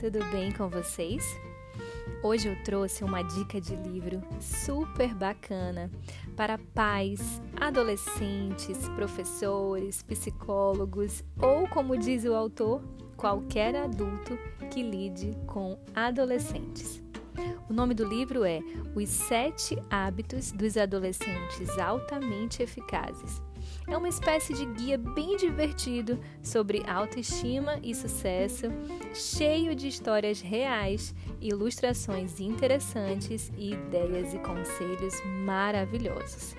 tudo bem com vocês? Hoje eu trouxe uma dica de livro super bacana para pais, adolescentes, professores, psicólogos ou, como diz o autor, qualquer adulto que lide com adolescentes. O nome do livro é Os Sete Hábitos dos Adolescentes Altamente Eficazes. É uma espécie de guia bem divertido sobre autoestima e sucesso, cheio de histórias reais, ilustrações interessantes e ideias e conselhos maravilhosos.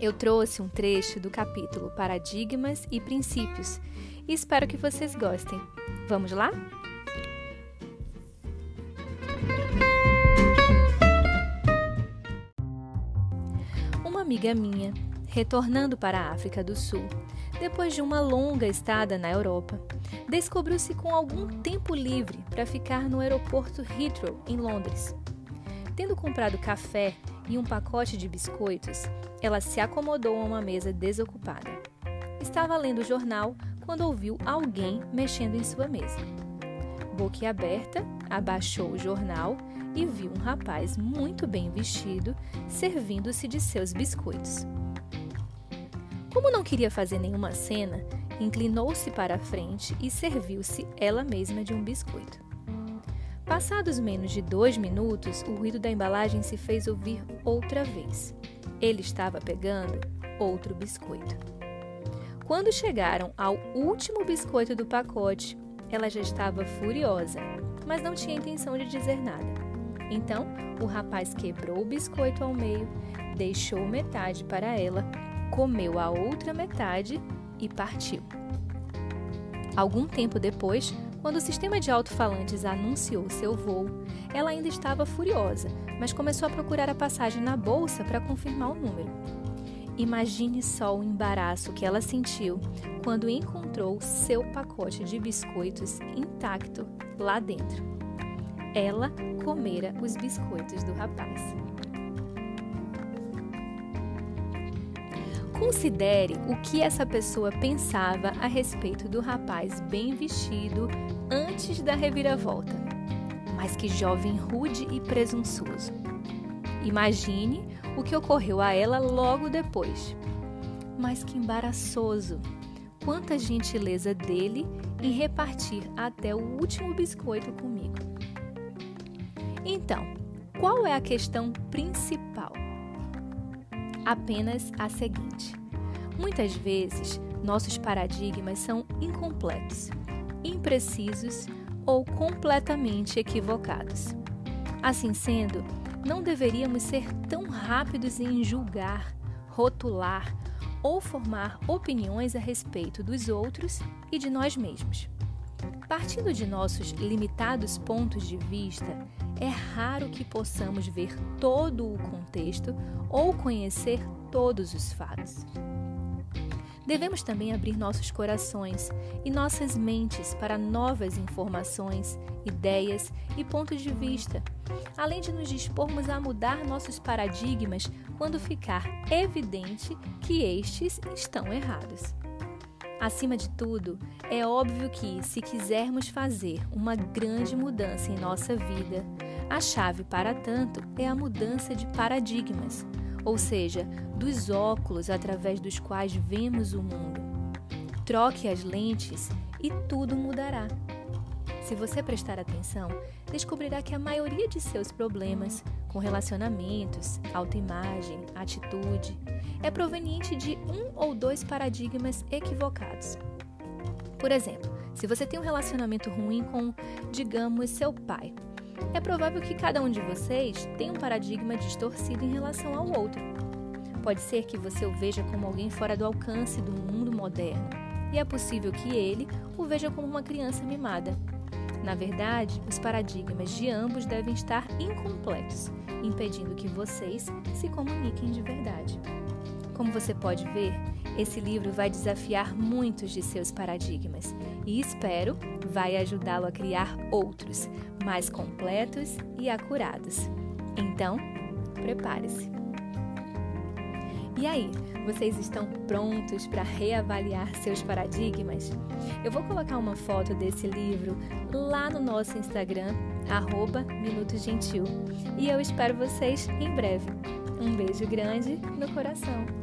Eu trouxe um trecho do capítulo Paradigmas e Princípios e espero que vocês gostem. Vamos lá? Uma amiga minha, retornando para a África do Sul, depois de uma longa estada na Europa, descobriu-se com algum tempo livre para ficar no aeroporto Heathrow, em Londres. Tendo comprado café e um pacote de biscoitos, ela se acomodou a uma mesa desocupada. Estava lendo o jornal quando ouviu alguém mexendo em sua mesa. Boquiaberta, abaixou o jornal e viu um rapaz muito bem vestido, servindo-se de seus biscoitos. Como não queria fazer nenhuma cena, inclinou-se para a frente e serviu-se ela mesma de um biscoito. Passados menos de 2 minutos, o ruído da embalagem se fez ouvir outra vez. Ele estava pegando outro biscoito. Quando chegaram ao último biscoito do pacote, ela já estava furiosa, mas não tinha intenção de dizer nada. Então, o rapaz quebrou o biscoito ao meio, deixou metade para ela, comeu a outra metade e partiu. Algum tempo depois, quando o sistema de alto-falantes anunciou seu voo, ela ainda estava furiosa, mas começou a procurar a passagem na bolsa para confirmar o número. Imagine só o embaraço que ela sentiu quando encontrou seu pacote de biscoitos intacto lá dentro. Ela comera os biscoitos do rapaz. Considere o que essa pessoa pensava a respeito do rapaz bem vestido antes da reviravolta. Mas que jovem rude e presunçoso. Imagine o que ocorreu a ela logo depois. Mas que embaraçoso. Quanta gentileza dele em repartir até o último biscoito comigo. Então, qual é a questão principal? Apenas a seguinte: muitas vezes nossos paradigmas são incompletos, imprecisos ou completamente equivocados. Assim sendo, não deveríamos ser tão rápidos em julgar, rotular ou formar opiniões a respeito dos outros e de nós mesmos. Partindo de nossos limitados pontos de vista, é raro que possamos ver todo o contexto ou conhecer todos os fatos. Devemos também abrir nossos corações e nossas mentes para novas informações, ideias e pontos de vista, além de nos dispormos a mudar nossos paradigmas quando ficar evidente que estes estão errados. Acima de tudo, é óbvio que, se quisermos fazer uma grande mudança em nossa vida, a chave para tanto é a mudança de paradigmas, ou seja, dos óculos através dos quais vemos o mundo. Troque as lentes e tudo mudará. Se você prestar atenção, descobrirá que a maioria de seus problemas, com relacionamentos, autoimagem, atitude, é proveniente de 1 ou 2 paradigmas equivocados. Por exemplo, se você tem um relacionamento ruim com, digamos, seu pai, é provável que cada um de vocês tenha um paradigma distorcido em relação ao outro. Pode ser que você o veja como alguém fora do alcance do mundo moderno, e é possível que ele o veja como uma criança mimada. Na verdade, os paradigmas de ambos devem estar incompletos, impedindo que vocês se comuniquem de verdade. Como você pode ver, esse livro vai desafiar muitos de seus paradigmas e, espero, vai ajudá-lo a criar outros, mais completos e acurados. Então, prepare-se! E aí, vocês estão prontos para reavaliar seus paradigmas? Eu vou colocar uma foto desse livro lá no nosso Instagram, @MinutosGentil. E eu espero vocês em breve. Um beijo grande no coração.